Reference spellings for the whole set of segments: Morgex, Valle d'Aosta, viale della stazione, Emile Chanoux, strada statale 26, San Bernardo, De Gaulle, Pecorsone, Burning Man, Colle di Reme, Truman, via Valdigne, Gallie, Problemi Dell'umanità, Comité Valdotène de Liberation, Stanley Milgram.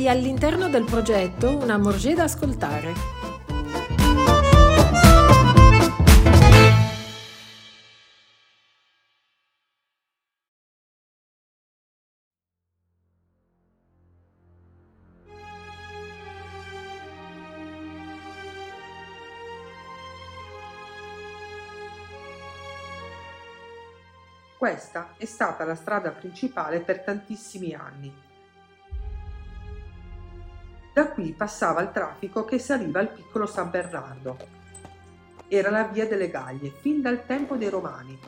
e all'interno del progetto una Morgex da ascoltare. Questa è stata la strada principale per tantissimi anni. Da qui passava il traffico che saliva al piccolo San Bernardo. Era la via delle Gallie, fin dal tempo dei Romani.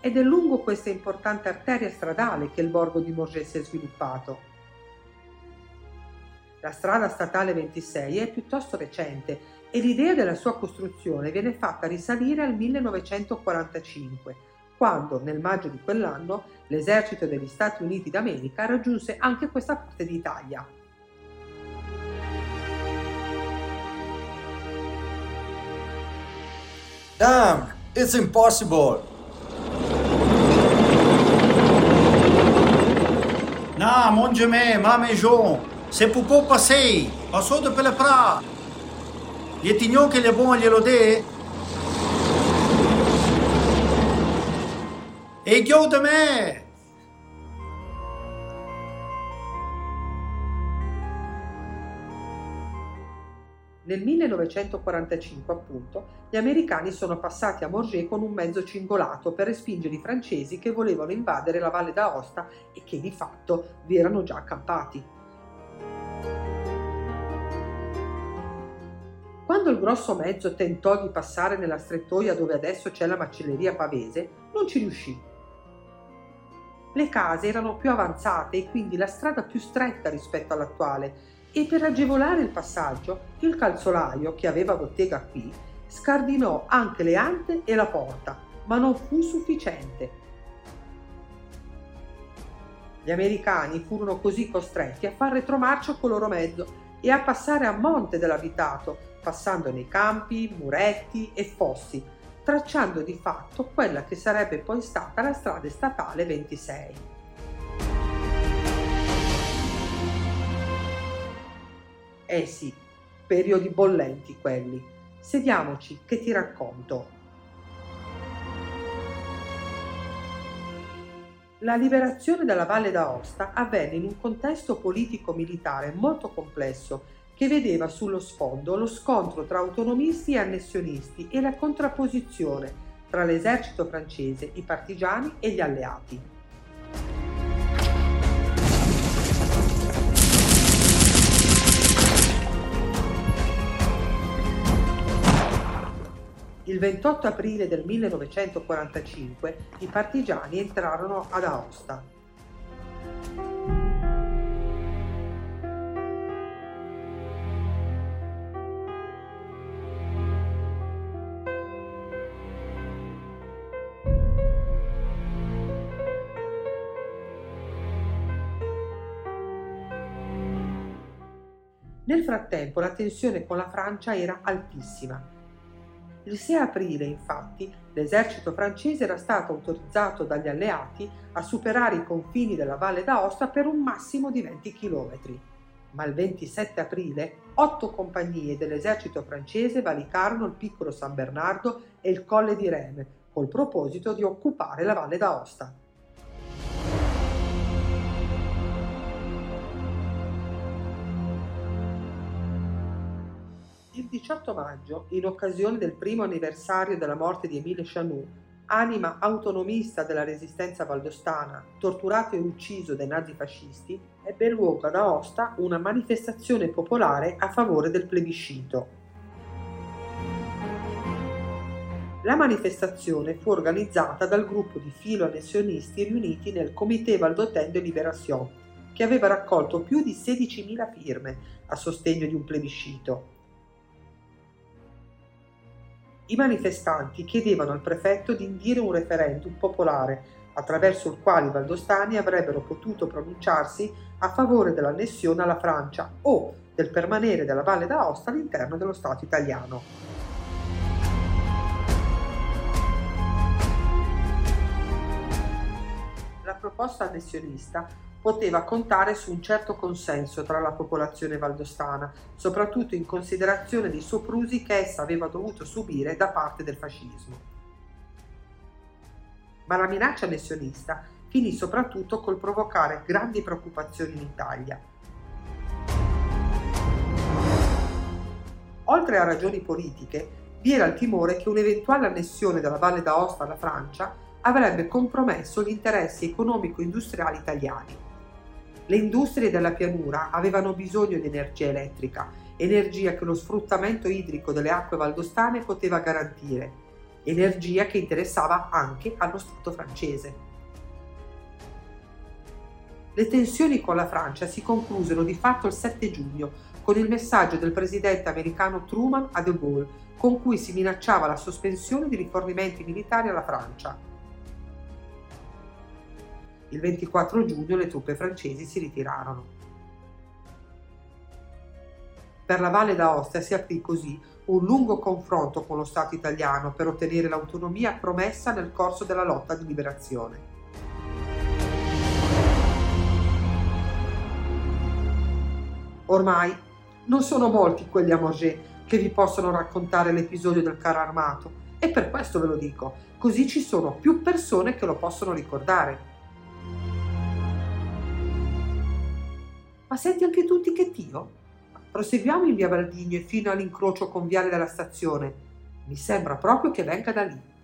Ed è lungo questa importante arteria stradale che il borgo di Morgex si è sviluppato. La strada statale 26 è piuttosto recente e l'idea della sua costruzione viene fatta risalire al 1945, quando nel maggio di quell'anno l'esercito degli Stati Uniti d'America raggiunse anche questa parte d'Italia. Damn, it's impossible! No, mon Dieu, ma Jean! Se può passare, passo per la pra. Gli tignon che le buone glielo dè. E ghio da me! Nel 1945, appunto, gli americani sono passati a Morgex con un mezzo cingolato per respingere i francesi che volevano invadere la Valle d'Aosta e che di fatto vi erano già accampati. Quando il grosso mezzo tentò di passare nella strettoia dove adesso c'è la macelleria pavese, non ci riuscì. Le case erano più avanzate e quindi la strada più stretta rispetto all'attuale e per agevolare il passaggio il calzolaio, che aveva bottega qui, scardinò anche le ante e la porta, ma non fu sufficiente. Gli americani furono così costretti a far retromarcia col loro mezzo e a passare a monte dell'abitato, passando nei campi, muretti e fossi, tracciando di fatto quella che sarebbe poi stata la strada statale 26. Eh sì, periodi bollenti quelli. Sediamoci che ti racconto. La liberazione della Valle d'Aosta avvenne in un contesto politico-militare molto complesso, che vedeva sullo sfondo lo scontro tra autonomisti e annessionisti e la contrapposizione tra l'esercito francese, i partigiani e gli alleati. Il 28 aprile del 1945 i partigiani entrarono ad Aosta. Nel frattempo la tensione con la Francia era altissima. Il 6 aprile, infatti, l'esercito francese era stato autorizzato dagli alleati a superare i confini della Valle d'Aosta per un massimo di 20 km. Ma il 27 aprile, 8 compagnie dell'esercito francese valicarono il piccolo San Bernardo e il Colle di Reme, col proposito di occupare la Valle d'Aosta. Il 18 maggio, in occasione del primo anniversario della morte di Emile Chanoux, anima autonomista della resistenza valdostana, torturato e ucciso dai nazifascisti, ebbe luogo ad Aosta una manifestazione popolare a favore del plebiscito. La manifestazione fu organizzata dal gruppo di filo-anessionisti riuniti nel Comité Valdotène de Liberation, che aveva raccolto più di 16.000 firme a sostegno di un plebiscito. I manifestanti chiedevano al prefetto di indire un referendum popolare, attraverso il quale i valdostani avrebbero potuto pronunciarsi a favore dell'annessione alla Francia o del permanere della Valle d'Aosta all'interno dello Stato italiano. proposta adessionista poteva contare su un certo consenso tra la popolazione valdostana, soprattutto in considerazione dei soprusi che essa aveva dovuto subire da parte del fascismo. Ma la minaccia adessionista finì soprattutto col provocare grandi preoccupazioni in Italia. Oltre a ragioni politiche, vi era il timore che un'eventuale annessione della Valle d'Aosta alla Francia avrebbe compromesso gli interessi economico-industriali italiani. Le industrie della pianura avevano bisogno di energia elettrica, energia che lo sfruttamento idrico delle acque valdostane poteva garantire, energia che interessava anche allo Stato francese. Le tensioni con la Francia si conclusero di fatto il 7 giugno con il messaggio del presidente americano Truman a De Gaulle, con cui si minacciava la sospensione di rifornimenti militari alla Francia. Il 24 giugno le truppe francesi si ritirarono. Per la Valle d'Aosta si aprì così un lungo confronto con lo Stato italiano per ottenere l'autonomia promessa nel corso della lotta di liberazione. Ormai non sono molti quelli a Morgex che vi possono raccontare l'episodio del carro armato, e per questo ve lo dico, così ci sono più persone che lo possono ricordare. Ma senti anche tu che tiro? Proseguiamo in via Valdigne fino all'incrocio con viale della stazione. Mi sembra proprio che venga da lì.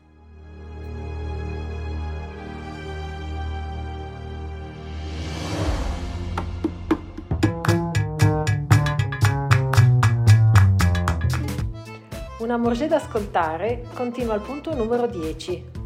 Una Morgex da ascoltare continua al punto numero 10.